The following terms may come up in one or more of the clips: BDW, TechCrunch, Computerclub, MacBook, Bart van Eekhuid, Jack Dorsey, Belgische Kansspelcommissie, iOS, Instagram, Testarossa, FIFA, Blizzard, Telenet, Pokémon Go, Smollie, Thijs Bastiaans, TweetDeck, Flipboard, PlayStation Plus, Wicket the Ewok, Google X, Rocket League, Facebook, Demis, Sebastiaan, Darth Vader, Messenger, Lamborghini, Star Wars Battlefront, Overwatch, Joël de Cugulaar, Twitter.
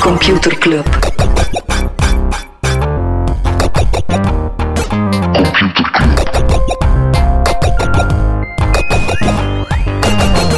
Computerclub.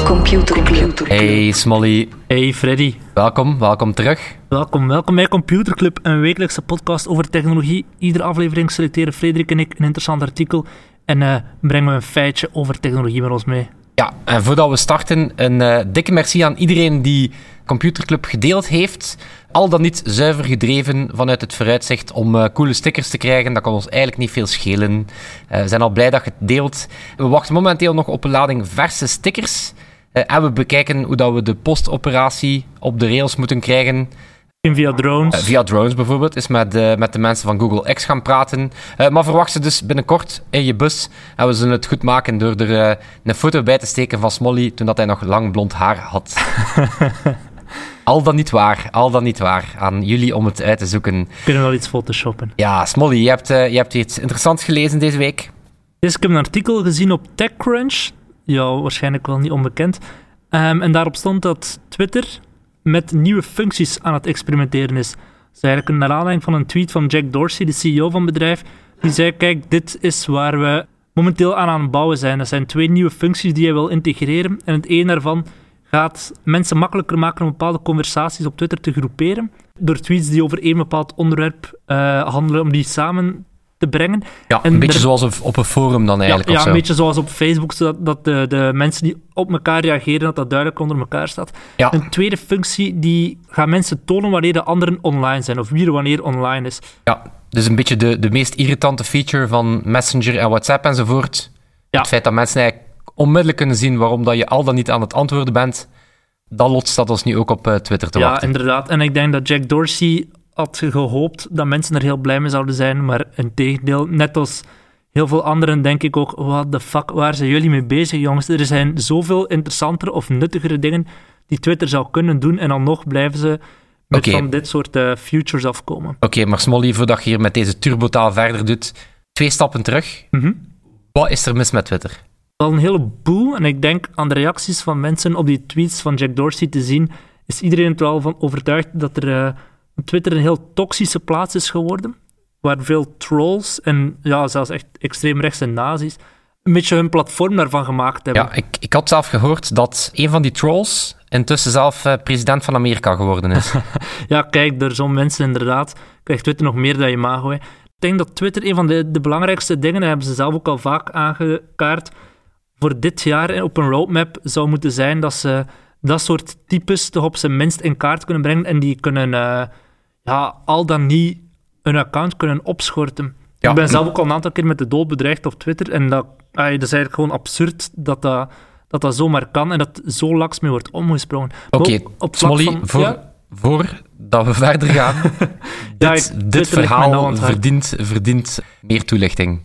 Computerclub. Hey Smollie. Hey Freddy. Welkom terug. Welkom bij Computerclub, een wekelijkse podcast over technologie. Iedere aflevering selecteren Frederik en ik een interessant artikel en brengen we een feitje over technologie met ons mee. Ja, en voordat we starten, een dikke merci aan iedereen die Computerclub gedeeld heeft. Al dan niet zuiver gedreven vanuit het vooruitzicht om coole stickers te krijgen. Dat kan ons eigenlijk niet veel schelen. We zijn al blij dat je het deelt. We wachten momenteel nog op een lading verse stickers. En we bekijken hoe dat we de postoperatie op de rails moeten krijgen. Via drones. Via drones bijvoorbeeld. Is met de mensen van Google X gaan praten. Maar verwacht ze dus binnenkort in je bus. En we zullen het goed maken door er een foto bij te steken van Smollie toen dat hij nog lang blond haar had. Al dan niet waar. Aan jullie om het uit te zoeken. Kunnen we wel iets photoshoppen. Ja, Smollie, je hebt iets interessants gelezen deze week. Dus ik heb een artikel gezien op TechCrunch. Ja, waarschijnlijk wel niet onbekend. En daarop stond dat Twitter met nieuwe functies aan het experimenteren is. Dat is eigenlijk naar aanleiding van een tweet van Jack Dorsey, de CEO van het bedrijf, die zei, kijk, dit is waar we momenteel aan het bouwen zijn. Dat zijn 2 nieuwe functies die hij wil integreren. En het een daarvan gaat mensen makkelijker maken om bepaalde conversaties op Twitter te groeperen, door tweets die over één bepaald onderwerp handelen, om die samen te brengen. Ja, en een beetje zoals op een forum dan eigenlijk. Ja, een beetje zoals op Facebook, zodat de mensen die op elkaar reageren, dat duidelijk onder elkaar staat. Ja. Een tweede functie, die gaan mensen tonen wanneer de anderen online zijn, of wie er wanneer online is. Ja, dus een beetje de meest irritante feature van Messenger en WhatsApp enzovoort. Ja. Het feit dat mensen eigenlijk onmiddellijk kunnen zien waarom dat je al dan niet aan het antwoorden bent, dat lotst dat ons nu ook op Twitter te wachten. Ja, inderdaad. En ik denk dat Jack Dorsey had gehoopt dat mensen er heel blij mee zouden zijn, maar integendeel, net als heel veel anderen denk ik ook, what the fuck, waar zijn jullie mee bezig, jongens? Er zijn zoveel interessantere of nuttigere dingen die Twitter zou kunnen doen en dan nog blijven ze met van dit soort futures afkomen. Oké, maar Smollie, voordat je hier met deze turbotaal verder doet, 2 stappen terug. Mm-hmm. Wat is er mis met Twitter? Wel een heleboel, en ik denk aan de reacties van mensen op die tweets van Jack Dorsey te zien, is iedereen er wel van overtuigd dat er Twitter een heel toxische plaats is geworden, waar veel trolls en ja, zelfs echt extreemrechtse nazi's een beetje hun platform daarvan gemaakt hebben. Ja, ik had zelf gehoord dat een van die trolls intussen zelf president van Amerika geworden is. Ja, kijk, door zo'n mensen inderdaad krijgt Twitter nog meer dan je imago. Hè. Ik denk dat Twitter een van de belangrijkste dingen, dat hebben ze zelf ook al vaak aangekaart, voor dit jaar op een roadmap zou moeten zijn dat ze dat soort types toch op zijn minst in kaart kunnen brengen en die kunnen al dan niet een account kunnen opschorten. Ja. Ik ben zelf ook al een aantal keer met de dood bedreigd op Twitter en dat is eigenlijk gewoon absurd dat zomaar kan en dat zo laks mee wordt omgesprongen. Oké, Smollie, voordat we verder gaan, dit verhaal verdient meer toelichting.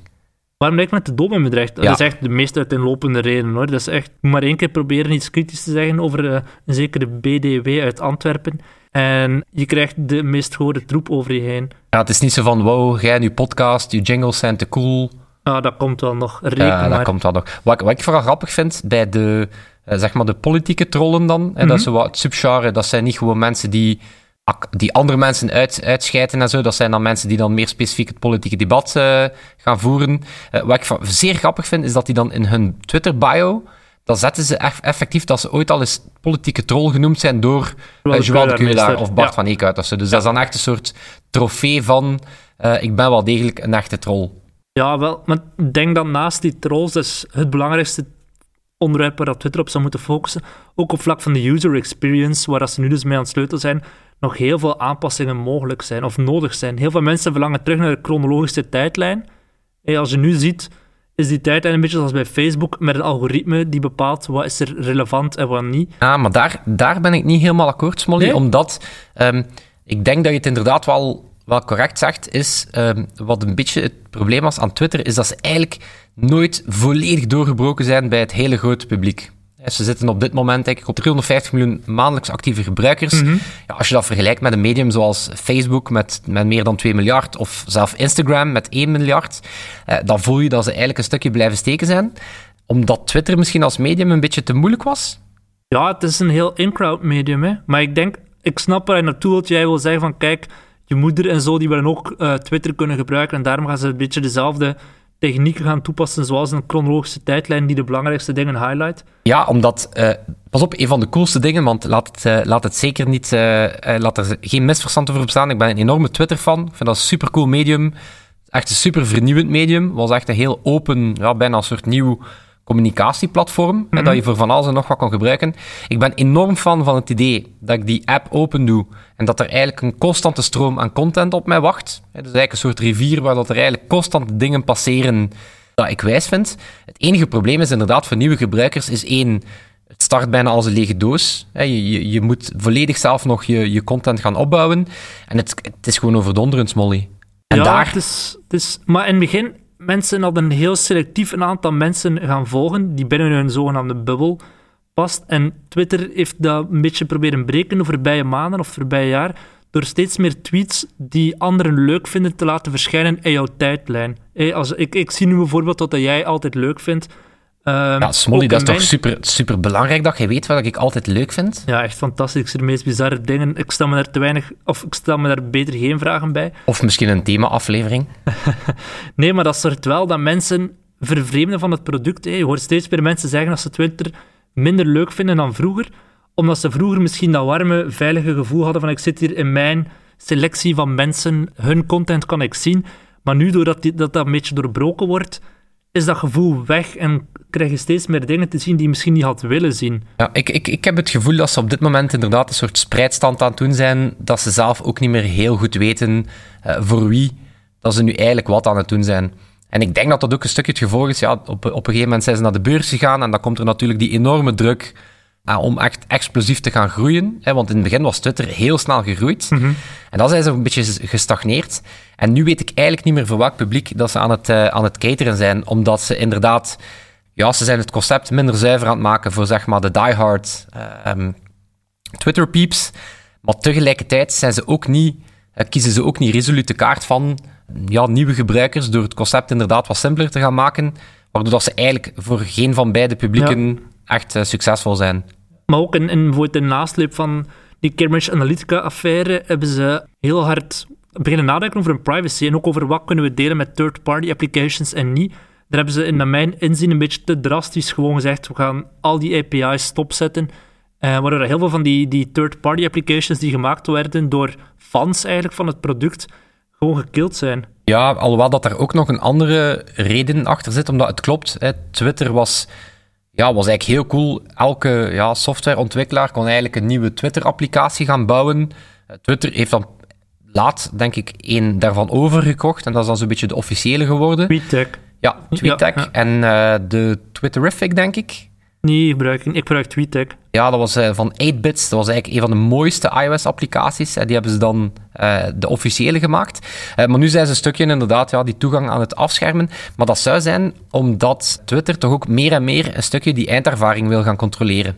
Waarom lijkt me met de dood bedreigd? Ja. Dat is echt de meest uiteenlopende reden, hoor. Dat is echt maar 1 keer proberen iets kritisch te zeggen over een zekere BDW uit Antwerpen. En je krijgt de meest gehoorde troep over je heen. Ja, het is niet zo van, wow, jij en je podcast, je jingles zijn te cool. Ja, dat komt wel nog. Dat komt wel nog. Wat ik vooral grappig vind bij de, zeg maar de politieke trollen dan, en mm-hmm. Dat is wat het subgenre, dat zijn niet gewoon mensen die andere mensen uitscheiden en zo. Dat zijn dan mensen die dan meer specifiek het politieke debat gaan voeren. Wat ik zeer grappig vind, is dat die dan in hun Twitter-bio, dan zetten ze effectief dat ze ooit al eens politieke troll genoemd zijn door Joël de Cugulaar of Bart van Eekhuid. Dus dat is dan echt een soort trofee van ik ben wel degelijk een echte troll. Ja, wel. Maar ik denk dat naast die trolls, dat is het belangrijkste onderwerp waar dat Twitter op zou moeten focussen, ook op vlak van de user experience, waar dat ze nu dus mee aan het sleutelen zijn, nog heel veel aanpassingen mogelijk zijn of nodig zijn. Heel veel mensen verlangen terug naar de chronologische tijdlijn. En als je nu ziet, is die tijdlijn een beetje zoals bij Facebook, met een algoritme die bepaalt wat is er relevant en wat niet. Ah, maar daar ben ik niet helemaal akkoord, Smollie, nee? Omdat ik denk dat je het inderdaad wel correct zegt, is wat een beetje het probleem was aan Twitter, is dat ze eigenlijk nooit volledig doorgebroken zijn bij het hele grote publiek. Ze zitten op dit moment denk ik op 350 miljoen maandelijks actieve gebruikers. Mm-hmm. Ja, als je dat vergelijkt met een medium zoals Facebook met meer dan 2 miljard, of zelfs Instagram met 1 miljard, dan voel je dat ze eigenlijk een stukje blijven steken zijn. Omdat Twitter misschien als medium een beetje te moeilijk was? Ja, het is een heel in-crowd medium. Hè? Maar ik denk, ik snap waar je naartoe wilt. Jij wil zeggen van, kijk, je moeder en zo, die willen ook Twitter kunnen gebruiken. En daarom gaan ze een beetje dezelfde technieken gaan toepassen, zoals een chronologische tijdlijn die de belangrijkste dingen highlight. Ja, omdat... pas op, een van de coolste dingen, want laat het zeker niet... laat er geen misverstand over bestaan. Ik ben een enorme Twitter-fan. Ik vind dat een supercool medium. Echt een super vernieuwend medium. Was echt een heel open, ja, bijna een soort nieuw communicatieplatform, mm-hmm. Dat je voor van alles en nog wat kan gebruiken. Ik ben enorm fan van het idee dat ik die app open doe en dat er eigenlijk een constante stroom aan content op mij wacht. Dus eigenlijk een soort rivier waar dat er eigenlijk constant dingen passeren dat ik wijs vind. Het enige probleem is inderdaad voor nieuwe gebruikers is één, het start bijna als een lege doos. Je moet volledig zelf nog je content gaan opbouwen en het is gewoon overdonderend, Smollie. En ja, daar... het is... Maar in het begin... Mensen hadden heel selectief een aantal mensen gaan volgen die binnen hun zogenaamde bubbel past. En Twitter heeft dat een beetje proberen breken de voorbije maanden of voorbije jaar door steeds meer tweets die anderen leuk vinden te laten verschijnen in jouw tijdlijn. Ik zie nu bijvoorbeeld wat jij altijd leuk vindt. Smollie, dat is toch super, super belangrijk dat je weet wat ik altijd leuk vind? Ja, echt fantastisch. Ik zie de meest bizarre dingen. Ik stel me daar beter geen vragen bij. Of misschien een thema-aflevering. Nee, maar dat zorgt wel dat mensen vervreemden van het product. Je hoort steeds meer mensen zeggen dat ze Twitter minder leuk vinden dan vroeger, omdat ze vroeger misschien dat warme, veilige gevoel hadden van ik zit hier in mijn selectie van mensen, hun content kan ik zien. Maar nu, doordat dat een beetje doorbroken wordt, is dat gevoel weg en krijg je steeds meer dingen te zien die je misschien niet had willen zien. Ja, ik heb het gevoel dat ze op dit moment inderdaad een soort spreidstand aan het doen zijn, dat ze zelf ook niet meer heel goed weten voor wie dat ze nu eigenlijk wat aan het doen zijn. En ik denk dat dat ook een stukje het gevolg is. Ja, op een gegeven moment zijn ze naar de beurs gegaan en dan komt er natuurlijk die enorme druk om echt explosief te gaan groeien. Hè, want in het begin was Twitter heel snel gegroeid. Mm-hmm. En dan zijn ze een beetje gestagneerd. En nu weet ik eigenlijk niet meer voor welk publiek dat ze aan het cateren zijn, omdat ze inderdaad... Ja, ze zijn het concept minder zuiver aan het maken voor zeg maar de diehard Twitter-peeps. Maar tegelijkertijd kiezen ze ook niet resoluut de kaart van nieuwe gebruikers door het concept inderdaad wat simpeler te gaan maken, waardoor dat ze eigenlijk voor geen van beide publieken echt succesvol zijn. Maar ook in de nasleep van die Cambridge Analytica-affaire hebben ze heel hard beginnen nadenken over hun privacy en ook over wat kunnen we delen met third-party applications en niet. Daar hebben ze in mijn inzien een beetje te drastisch gewoon gezegd, we gaan al die API's stopzetten. Waardoor heel veel van die third-party applications die gemaakt werden door fans eigenlijk van het product, gewoon gekild zijn. Ja, alhoewel dat daar ook nog een andere reden achter zit, omdat het klopt. Hè, Twitter was eigenlijk heel cool. Elke softwareontwikkelaar kon eigenlijk een nieuwe Twitter-applicatie gaan bouwen. Twitter heeft dan laat, denk ik, één daarvan overgekocht. En dat is dan zo'n beetje de officiële geworden. TweetDeck. Ja, TweetDeck. Ja. En de Twitterific, denk ik. Nee, ik gebruik TweetDeck. Ja, dat was van 8-bits. Dat was eigenlijk een van de mooiste iOS-applicaties. Die hebben ze dan de officiële gemaakt. Maar nu zijn ze een stukje inderdaad die toegang aan het afschermen. Maar dat zou zijn omdat Twitter toch ook meer en meer een stukje die eindervaring wil gaan controleren.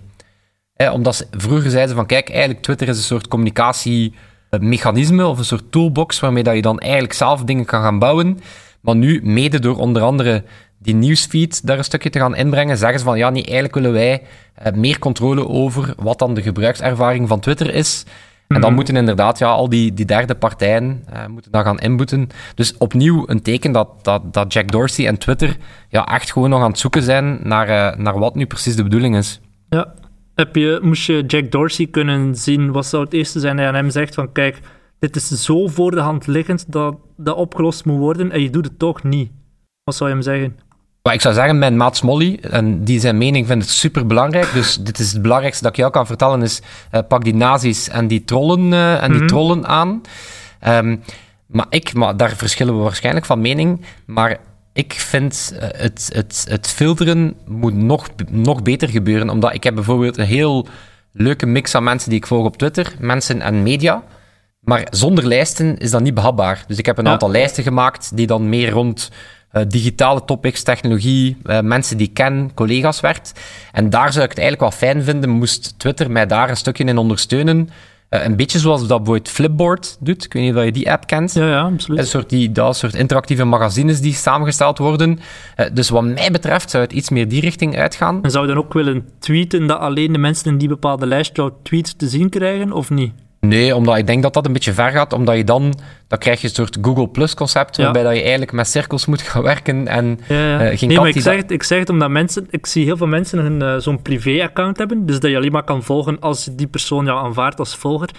Omdat ze vroeger zeiden van, kijk, eigenlijk Twitter is een soort communicatiemechanisme of een soort toolbox waarmee dat je dan eigenlijk zelf dingen kan gaan bouwen. Maar nu, mede door onder andere die nieuwsfeed daar een stukje te gaan inbrengen, zeggen ze van, ja, nee, eigenlijk willen wij meer controle over wat dan de gebruikservaring van Twitter is. Mm-hmm. En dan moeten inderdaad al die derde partijen moeten dat gaan inboeten. Dus opnieuw een teken dat Jack Dorsey en Twitter echt gewoon nog aan het zoeken zijn naar wat nu precies de bedoeling is. Ja, moest je Jack Dorsey kunnen zien, wat zou het eerste zijn dat je aan hem zegt van, kijk, dit is zo voor de hand liggend dat dat opgelost moet worden en je doet het toch niet. Wat zou je hem zeggen? Maar ik zou zeggen, mijn maat Smollie, en die zijn mening vindt het superbelangrijk, dus dit is het belangrijkste dat ik jou kan vertellen, is pak die nazi's en die trollen aan. Maar daar verschillen we waarschijnlijk van mening, maar ik vind het filteren moet nog beter gebeuren, omdat ik heb bijvoorbeeld een heel leuke mix aan mensen die ik volg op Twitter, mensen en media. Maar zonder lijsten is dat niet behapbaar. Dus ik heb een aantal lijsten gemaakt die dan meer rond digitale topics, technologie, mensen die ik ken, collega's werkt. En daar zou ik het eigenlijk wel fijn vinden, moest Twitter mij daar een stukje in ondersteunen. Een beetje zoals dat bijvoorbeeld Flipboard doet. Ik weet niet of je die app kent. Ja, absoluut. Een soort interactieve magazines die samengesteld worden. Dus wat mij betreft zou het iets meer die richting uitgaan. En zou je dan ook willen tweeten dat alleen de mensen in die bepaalde lijst jouw tweet te zien krijgen, of niet? Nee, omdat ik denk dat dat een beetje ver gaat, omdat je dan krijg je een soort Google Plus concept, waarbij dat je eigenlijk met cirkels moet gaan werken en geen maar ik zeg het omdat mensen, ik zie heel veel mensen zo'n privé-account hebben, dus dat je alleen maar kan volgen als die persoon jou aanvaardt als volger.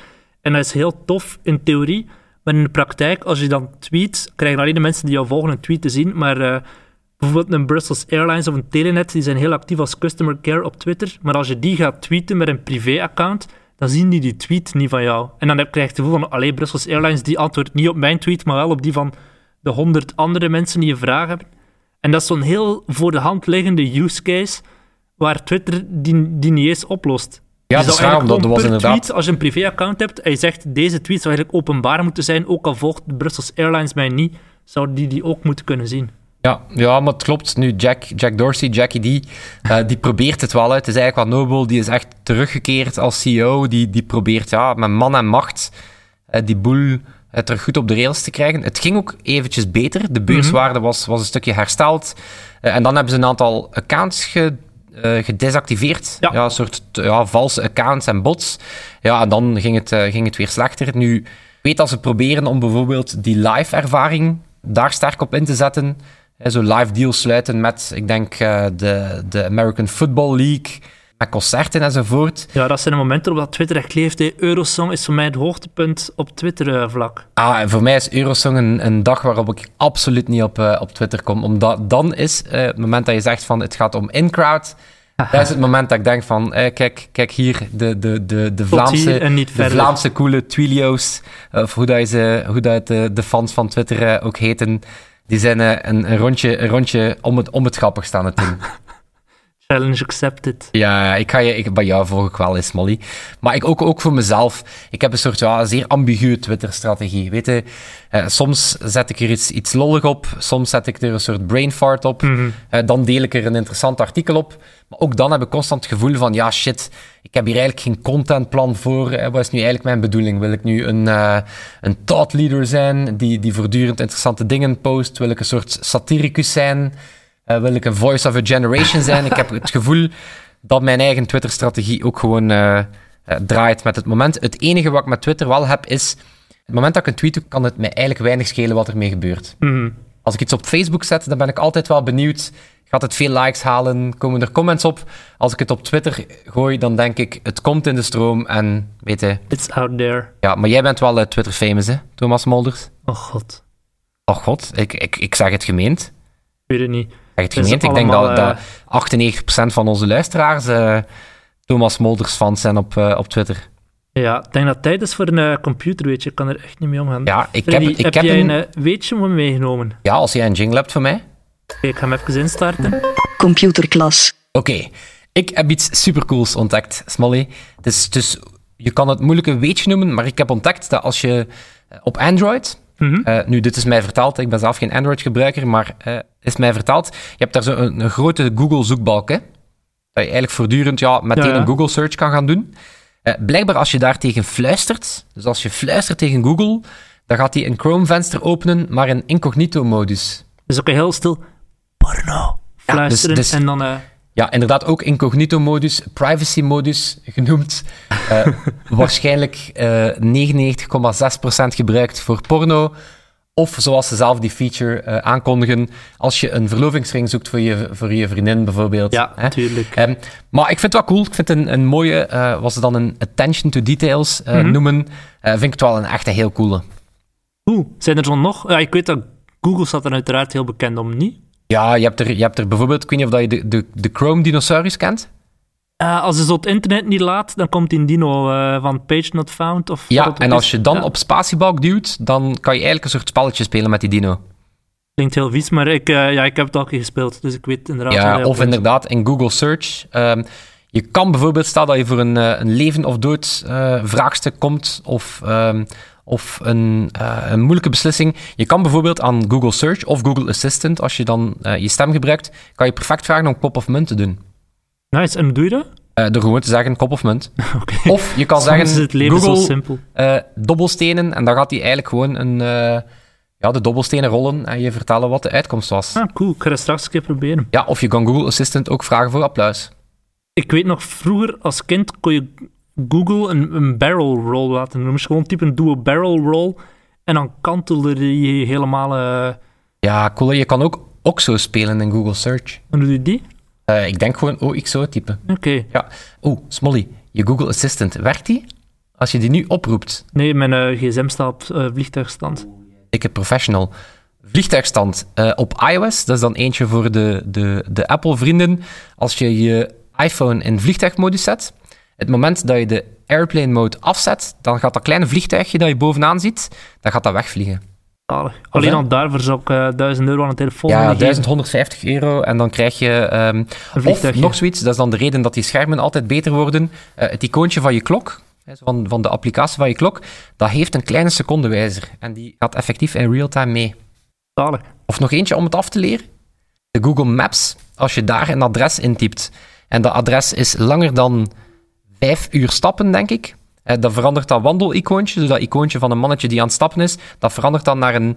En dat is heel tof in theorie, maar in de praktijk, als je dan tweet, krijgen alleen de mensen die jou volgen een tweet te zien, maar bijvoorbeeld een Brussels Airlines of een Telenet, die zijn heel actief als customer care op Twitter, maar als je die gaat tweeten met een privé-account, dan zien die tweet niet van jou. En dan krijg je het gevoel van, allee, Brussels Airlines, die antwoordt niet op mijn tweet, maar wel op die van de 100 andere mensen die je vragen hebben. En dat is zo'n heel voor de hand liggende use case, waar Twitter die niet eens oplost. Ja, dat is raar, dat was inderdaad... Tweet, als je een privé-account hebt en je zegt, deze tweet zou eigenlijk openbaar moeten zijn, ook al volgt de Brussels Airlines mij niet, zou die ook moeten kunnen zien. Ja, maar het klopt. Nu, Jack Dorsey, Jackie D, die probeert het wel uit. Het is eigenlijk wat nobel. Die is echt teruggekeerd als CEO. Die probeert met man en macht die boel terug goed op de rails te krijgen. Het ging ook eventjes beter. De beurswaarde was een stukje hersteld. En dan hebben ze een aantal accounts gedesactiveerd. Ja, een soort valse accounts en bots. Ja, en dan ging het weer slechter. Nu, ik weet als ze proberen om bijvoorbeeld die live-ervaring daar sterk op in te zetten... Zo live deals sluiten met, ik denk, de American Football League, met concerten enzovoort. Ja, dat zijn de momenten op dat Twitter echt leeft. Eurosong is voor mij het hoogtepunt op Twitter-vlak. En voor mij is Eurosong een dag waarop ik absoluut niet op Twitter kom. Omdat dan is het moment dat je zegt van het gaat om in-crowd. Dat is het moment dat ik denk van, kijk hier, de Vlaamse coole Twilio's, of hoe dat de fans van Twitter ook heten... Die zijn een rondje om het grappigste aan het doen. Challenge accepted. Ja, bij jou volg ik wel eens, Smollie. Maar ik ook voor mezelf. Ik heb een soort zeer ambiguë Twitter-strategie. Weet je, soms zet ik er iets lollig op. Soms zet ik er een soort brain fart op. Mm-hmm. Dan deel ik er een interessant artikel op. Maar ook dan heb ik constant het gevoel van... Ja, shit, ik heb hier eigenlijk geen contentplan voor. Wat is nu eigenlijk mijn bedoeling? Wil ik nu een thought leader zijn die voortdurend interessante dingen post? Wil ik een soort satiricus zijn? Wil ik een voice of a generation zijn? Ik heb het gevoel dat mijn eigen Twitter-strategie ook gewoon draait met het moment. Het enige wat ik met Twitter wel heb is... Het moment dat ik een tweet doe, kan het mij eigenlijk weinig schelen wat ermee gebeurt. Mm. Als ik iets op Facebook zet, dan ben ik altijd wel benieuwd... Gaat het veel likes halen? Komen er comments op? Als ik het op Twitter gooi, dan denk ik... Het komt in de stroom en... Weet je... It's out there. Ja, maar jij bent wel Twitter-famous, hè? Thomas Molders. Oh god. Ik zeg het gemeend. Ik weet het niet. Ik denk dat 98% van onze luisteraars... Thomas Molders fans zijn op Twitter. Ja, ik denk dat tijd is voor een computer, weet je. Ik kan er echt niet mee omgaan. Ja, heb jij een weetje voor me meegenomen? Ja, als jij een jingle hebt voor mij... Ik ga hem even instarten. Computerklas. Oké. Ik heb iets supercools ontdekt, Smollie. Dus je kan het moeilijk een weetje noemen, maar ik heb ontdekt dat als je op Android... Mm-hmm. Nu, dit is mij verteld. Ik ben zelf geen Android-gebruiker, maar is mij verteld. Je hebt daar zo een grote Google-zoekbalk, hè? Dat je eigenlijk voortdurend een Google-search kan gaan doen. Blijkbaar als je daar tegen fluistert, dus als je fluistert tegen Google, dan gaat hij een Chrome-venster openen, maar in incognito-modus. Dus ook een heel stil... Porno. Fluisteren en dan... Ja, inderdaad ook incognito-modus, privacy-modus genoemd. Waarschijnlijk 99,6% gebruikt voor porno. Of zoals ze zelf die feature aankondigen, als je een verlovingsring zoekt voor je vriendin bijvoorbeeld. Ja, natuurlijk. Maar ik vind het wel cool. Ik vind een mooie, wat ze dan een attention to details noemen, vind ik het wel een echte heel coole. Zijn er zo nog? Ja, ik weet dat Google staat er uiteraard heel bekend om, niet? Ja, je hebt er bijvoorbeeld... Ik weet niet of dat je de Chrome-dinosaurus kent. Als je zo het internet niet laat, dan komt die dino van Page Not Found. Of ja, en als je dan op spatiebalk duwt, dan kan je eigenlijk een soort spelletje spelen met die dino. Klinkt heel vies, maar ik heb het al gespeeld, dus ik weet inderdaad... Ja, of inderdaad, in Google Search. Je kan bijvoorbeeld, stel dat je voor een leven of dood vraagstuk komt, of een moeilijke beslissing. Je kan bijvoorbeeld aan Google Search of Google Assistant, als je dan je stem gebruikt, kan je perfect vragen om kop of munt te doen. Nice, en doe je dat? Door gewoon te zeggen kop of munt. Okay. Of je kan zeggen, is het leven Google, zo simpel. Dobbelstenen, en dan gaat hij eigenlijk gewoon de dobbelstenen rollen en je vertellen wat de uitkomst was. Ah, cool, ik ga dat straks een keer proberen. Ja, of je kan Google Assistant ook vragen voor applaus. Ik weet nog, vroeger als kind kon je Google een barrel roll laten noemen. Dus gewoon typen doe een barrel roll en dan kantelde die helemaal... Ja, cool. Je kan ook OXO spelen in Google Search. En doe je die? Ik denk gewoon OXO typen. Oké. Ja. Oh, Smollie, je Google Assistant, werkt die? Als je die nu oproept... Nee, mijn gsm staat op vliegtuigstand. Ik heb professional. Vliegtuigstand op iOS, dat is dan eentje voor de Apple-vrienden. Als je je iPhone in vliegtuigmodus zet, het moment dat je de airplane mode afzet, dan gaat dat kleine vliegtuigje dat je bovenaan ziet, dan gaat dat wegvliegen. Alleen al daarvoor zou ik €1.000 aan de telefoon geven. Ja, €1.150 en dan krijg je... of nog zoiets, dat is dan de reden dat die schermen altijd beter worden. Het icoontje van je klok, van de applicatie van je klok, dat heeft een kleine secondenwijzer. En die gaat effectief in real-time mee. Zalig. Of nog eentje om het af te leren. De Google Maps, als je daar een adres intypt en dat adres is langer dan 5 uur stappen, denk ik, dan verandert dat wandelicoontje, dus dat icoontje van een mannetje die aan het stappen is, dat verandert dan naar een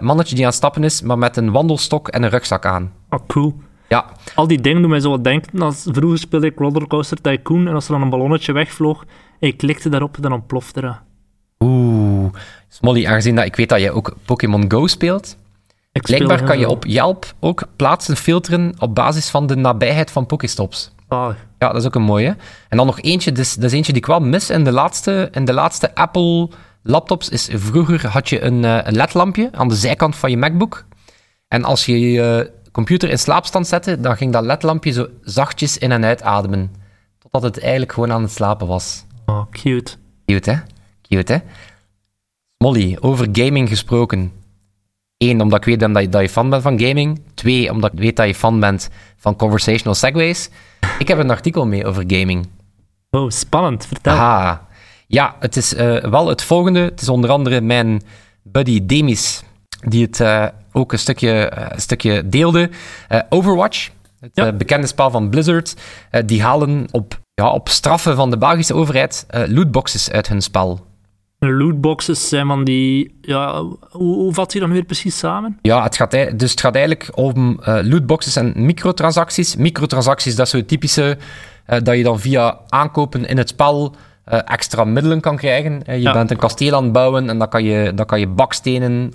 mannetje die aan het stappen is, maar met een wandelstok en een rugzak aan. Oh, cool. Ja. Al die dingen doen mij zo wat denken. Als, vroeger speelde ik Rollercoaster Tycoon en als er dan een ballonnetje wegvloog en ik klikte daarop, dan ontplofte dat. Oeh. Smollie, aangezien dat ik weet dat jij ook Pokémon Go speelt... Blijkbaar kan je op Yelp ook plaatsen filteren op basis van de nabijheid van Pokéstops. Oh. Ja, dat is ook een mooie. En dan nog eentje, dat is eentje die kwam mis in de laatste Apple laptops. Vroeger had je een ledlampje aan de zijkant van je MacBook. En als je je computer in slaapstand zette, dan ging dat ledlampje zo zachtjes in- en uitademen. Totdat het eigenlijk gewoon aan het slapen was. Oh, cute. Cute, hè? Smollie, over gaming gesproken... 1, omdat ik weet dat je fan bent van gaming. 2, omdat ik weet dat je fan bent van conversational segways. Ik heb een artikel mee over gaming. Oh, spannend. Vertel. Aha. Ja, het is wel het volgende. Het is onder andere mijn buddy Demis, die het ook een stukje deelde. Overwatch, het bekende spel van Blizzard, die halen op straffen van de Belgische overheid lootboxes uit hun spel. Lootboxes zijn van die... Ja, hoe vat je dan weer precies samen? Ja, het gaat eigenlijk om lootboxes en microtransacties. Microtransacties, dat is zo'n typische... dat je dan via aankopen in het spel extra middelen kan krijgen. Je bent een kasteel aan het bouwen en dan kan je bakstenen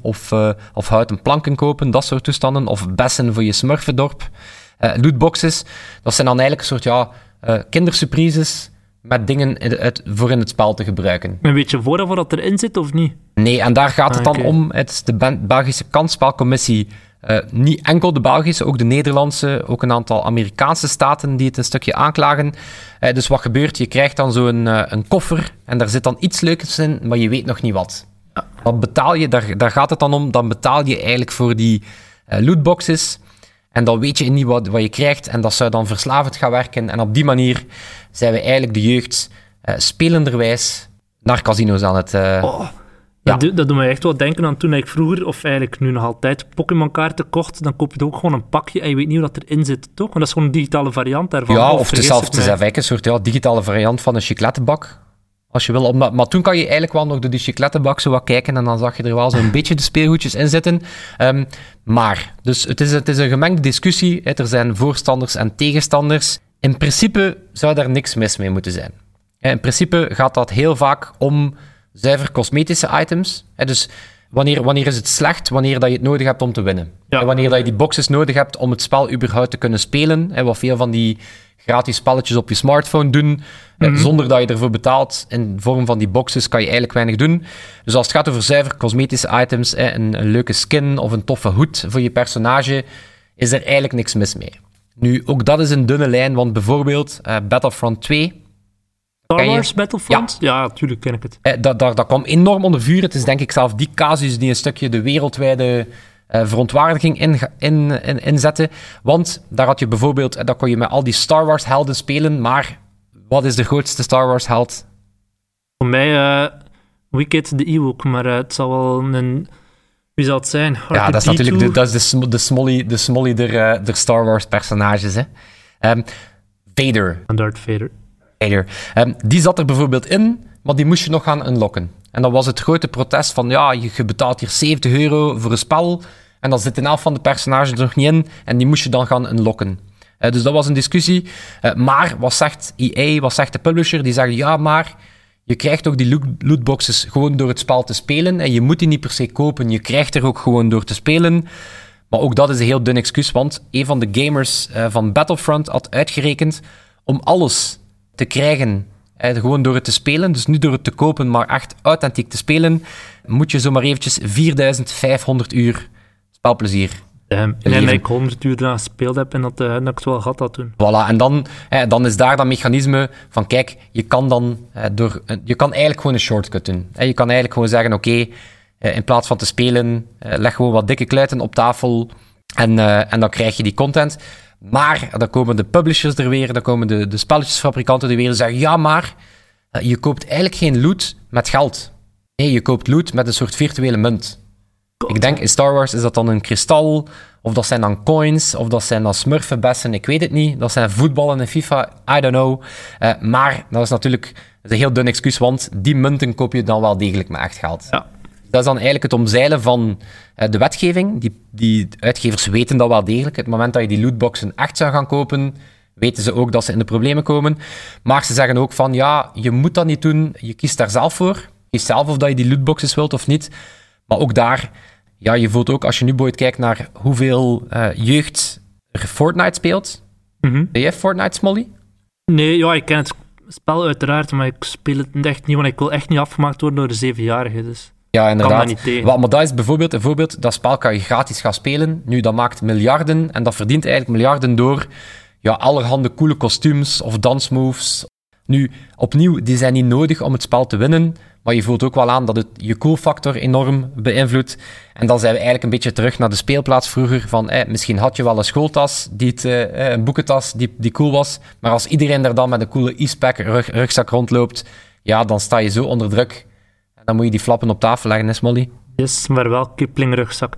of houten planken kopen. Dat soort toestanden. Of bessen voor je smurfendorp. Lootboxes, dat zijn dan eigenlijk een soort kindersurprises... met dingen voor in het spel te gebruiken. En weet je voor dat erin zit, of niet? Nee, en daar gaat het dan om. Het is de Belgische Kansspelcommissie. Niet enkel de Belgische, ook de Nederlandse, ook een aantal Amerikaanse staten die het een stukje aanklagen. Dus wat gebeurt? Je krijgt dan zo'n een koffer en daar zit dan iets leuks in, maar je weet nog niet wat. Wat betaal je? Daar gaat het dan om. Dan betaal je eigenlijk voor die lootboxes... En dan weet je niet wat je krijgt. En dat zou dan verslavend gaan werken. En op die manier zijn we eigenlijk de jeugd spelenderwijs naar casino's aan het... Dat doet mij echt wel denken aan toen ik vroeger, of eigenlijk nu nog altijd, Pokémon-kaarten kocht. Dan koop je er ook gewoon een pakje en je weet niet hoe dat erin zit, toch? Want dat is gewoon een digitale variant daarvan. Ja, of het is eigenlijk een soort digitale variant van een chiclettenbak. Als je wil. Maar toen kan je eigenlijk wel nog door die chiclettenbak zo wat kijken en dan zag je er wel zo'n beetje de speelgoedjes in zitten. Dus het is een gemengde discussie. Er zijn voorstanders en tegenstanders. In principe zou daar niks mis mee moeten zijn. In principe gaat dat heel vaak om zuiver cosmetische items. Dus wanneer is het slecht? Wanneer dat je het nodig hebt om te winnen. Ja. Wanneer dat je die boxes nodig hebt om het spel überhaupt te kunnen spelen. Wat veel van die... gratis spelletjes op je smartphone doen, zonder dat je ervoor betaalt. In de vorm van die boxes kan je eigenlijk weinig doen. Dus als het gaat over zuiver cosmetische items, een leuke skin of een toffe hoed voor je personage, is er eigenlijk niks mis mee. Nu, ook dat is een dunne lijn, want bijvoorbeeld Battlefront 2... Star Wars Battlefront? Ja, natuurlijk ken ik het. Dat kwam enorm onder vuur. Het is denk ik zelf die casus die een stukje de wereldwijde... verontwaardiging inzetten. Want daar had je bijvoorbeeld... Dan kon je met al die Star Wars-helden spelen, maar wat is de grootste Star Wars-held? Voor mij Wicket the Ewok, maar het zal wel een... Wie zal het zijn? Ja, dat is natuurlijk de Smollie der Star Wars-personages. Vader. Darth Vader. Die zat er bijvoorbeeld in, maar die moest je nog gaan unlocken. En dan was het grote protest van, ja, je betaalt hier €70 voor een spel en dan zit een helft van de personages er nog niet in en die moest je dan gaan unlocken. Dus dat was een discussie. Maar wat zegt EA, wat zegt de publisher? Die zeggen, ja, maar je krijgt ook die lootboxes gewoon door het spel te spelen. En je moet die niet per se kopen. Je krijgt er ook gewoon door te spelen. Maar ook dat is een heel dun excuus, want een van de gamers van Battlefront had uitgerekend om alles te krijgen, gewoon door het te spelen, dus niet door het te kopen, maar echt authentiek te spelen, moet je zomaar eventjes 4500 uur spelplezier en ik 100 uur eraan gespeeld heb en dat ik het wel gehad had toen. Voilà, en dan is daar dat mechanisme van, kijk, je kan dan je kan eigenlijk gewoon een shortcut doen. Je kan eigenlijk gewoon zeggen, oké, in plaats van te spelen, leg gewoon wat dikke kluiten op tafel en dan krijg je die content. Maar dan komen de publishers er weer, dan komen de spelletjesfabrikanten er weer en zeggen, ja, maar je koopt eigenlijk geen loot met geld. Nee, je koopt loot met een soort virtuele munt. Ik denk, in Star Wars is dat dan een kristal, of dat zijn dan coins, of dat zijn dan smurfenbessen, ik weet het niet. Dat zijn voetballen in FIFA, I don't know. Maar dat is natuurlijk een heel dun excuus, want die munten koop je dan wel degelijk met echt geld. Ja. Dat is dan eigenlijk het omzeilen van de wetgeving. Die uitgevers weten dat wel degelijk. Het moment dat je die lootboxen echt zou gaan kopen, weten ze ook dat ze in de problemen komen. Maar ze zeggen ook van, ja, je moet dat niet doen. Je kiest daar zelf voor. Je kiest zelf of dat je die lootboxes wilt of niet. Maar ook daar, ja, je voelt ook, als je nu Boyd kijkt naar hoeveel jeugd er Fortnite speelt. Mm-hmm. Ben jij Fortnite, Smollie? Nee, ja, ik ken het spel uiteraard, maar ik speel het echt niet, want ik wil echt niet afgemaakt worden door de 7-jarige, dus... Ja, inderdaad. Maar dat is bijvoorbeeld dat spel kan je gratis gaan spelen. Nu, dat maakt miljarden en dat verdient eigenlijk miljarden door ja, allerhande coole kostuums of dansmoves. Nu, opnieuw, die zijn niet nodig om het spel te winnen, maar je voelt ook wel aan dat het je coolfactor enorm beïnvloedt. En dan zijn we eigenlijk een beetje terug naar de speelplaats vroeger van misschien had je wel een schooltas, een boekentas die cool was, maar als iedereen daar dan met een coole e-spec rugzak rondloopt, ja, dan sta je zo onder druk. Dan moet je die flappen op tafel leggen, hè, Smollie? Yes, maar wel Kipling-rugzak.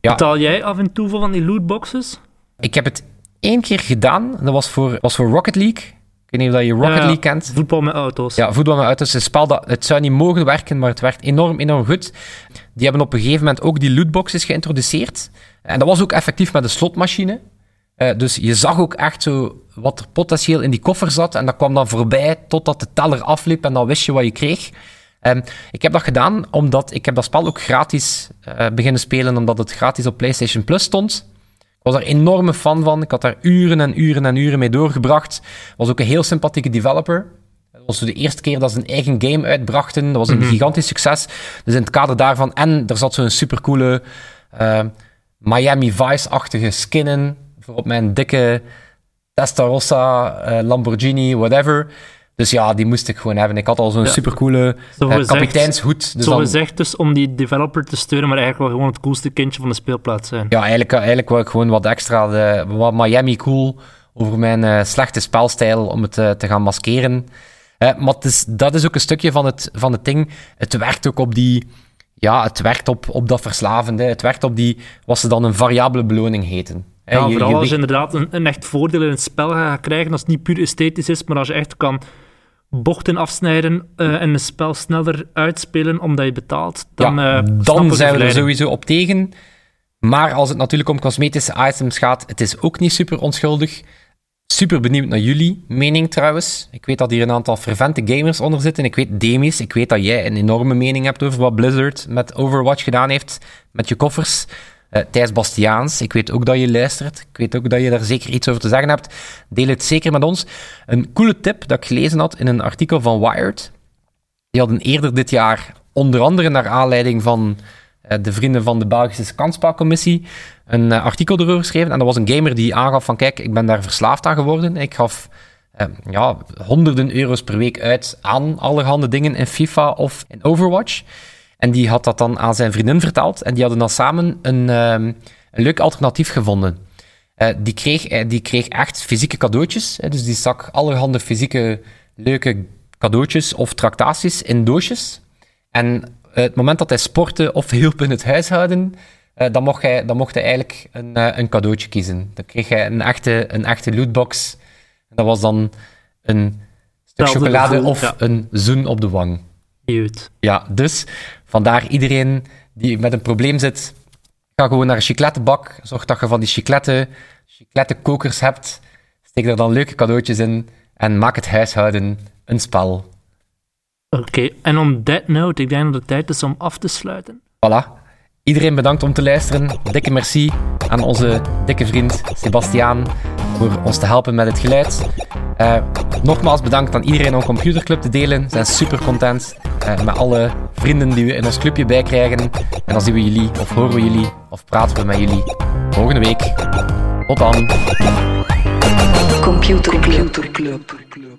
Ja. Betaal jij af en toe veel van die lootboxes? Ik heb het 1 keer gedaan. Dat was voor Rocket League. Ik weet niet of je Rocket League kent. Voetbal met auto's. Ja, voetbal met auto's. Een spel dat het zou niet mogen werken, maar het werkt enorm goed. Die hebben op een gegeven moment ook die lootboxes geïntroduceerd. En dat was ook effectief met een slotmachine. Dus je zag ook echt zo wat er potentieel in die koffer zat. En dat kwam dan voorbij totdat de teller afliep en dan wist je wat je kreeg. Ik heb dat gedaan omdat ik heb dat spel ook gratis beginnen spelen, omdat het gratis op PlayStation Plus stond. Ik was daar enorme fan van. Ik had daar uren mee doorgebracht. Was ook een heel sympathieke developer. Dat was de eerste keer dat ze een eigen game uitbrachten. Dat was een gigantisch succes. Dus in het kader daarvan... En er zat zo'n supercoole Miami Vice-achtige skin in voor op mijn dikke Testarossa, Lamborghini, whatever... Dus ja, die moest ik gewoon hebben. Ik had al zo'n supercoole kapiteinshoed. Dus zogezegd dus om die developer te steunen, maar eigenlijk wel gewoon het coolste kindje van de speelplaats zijn. Ja, eigenlijk wil ik gewoon wat extra wat Miami cool over mijn slechte spelstijl om het te gaan maskeren. Maar dat is ook een stukje van het ding. Het werkt ook op die... Ja, het werkt op dat verslavende. Het werkt op die, wat ze dan een variabele beloning heten. Ja, vooral als je inderdaad een echt voordeel in het spel gaat krijgen, als het niet puur esthetisch is, maar als je echt kan... bochten afsnijden en het spel sneller uitspelen omdat je betaalt, dan zijn we er sowieso op tegen. Maar als het natuurlijk om cosmetische items gaat, het is ook niet super onschuldig. Super benieuwd naar jullie mening trouwens. Ik weet dat hier een aantal fervente gamers onder zitten. Ik weet, Demis, ik weet dat jij een enorme mening hebt over wat Blizzard met Overwatch gedaan heeft, met je koffers. Thijs Bastiaans, ik weet ook dat je luistert. Ik weet ook dat je daar zeker iets over te zeggen hebt. Deel het zeker met ons. Een coole tip dat ik gelezen had in een artikel van Wired. Die hadden eerder dit jaar, onder andere naar aanleiding van de vrienden van de Belgische Kansspelcommissie, een artikel erover geschreven. En dat was een gamer die aangaf van, kijk, ik ben daar verslaafd aan geworden. Ik gaf honderden euro's per week uit aan allerhande dingen in FIFA of in Overwatch. En die had dat dan aan zijn vriendin verteld. En die hadden dan samen een leuk alternatief gevonden. Die kreeg echt fysieke cadeautjes. Dus die stak allerhande fysieke leuke cadeautjes of tractaties in doosjes. En het moment dat hij sportte of hielp in het huishouden, dan mocht hij eigenlijk een cadeautje kiezen. Dan kreeg hij een echte lootbox. Dat was dan een stuk chocolade of een zoen op de wang. Ja, dus vandaar iedereen die met een probleem zit, ga gewoon naar een chiclettenbak. Zorg dat je van die chiclettenkokers hebt. Steek daar dan leuke cadeautjes in en maak het huishouden een spel. Oké, en on that note, ik denk dat het tijd is om af te sluiten. Voilà. Iedereen bedankt om te luisteren. Dikke merci aan onze dikke vriend Sebastiaan voor ons te helpen met het geluid. Nogmaals bedankt aan iedereen om Computerclub te delen. We zijn super content met alle vrienden die we in ons clubje bijkrijgen. En dan zien we jullie, of horen we jullie, of praten we met jullie volgende week. Tot dan. Computerclub.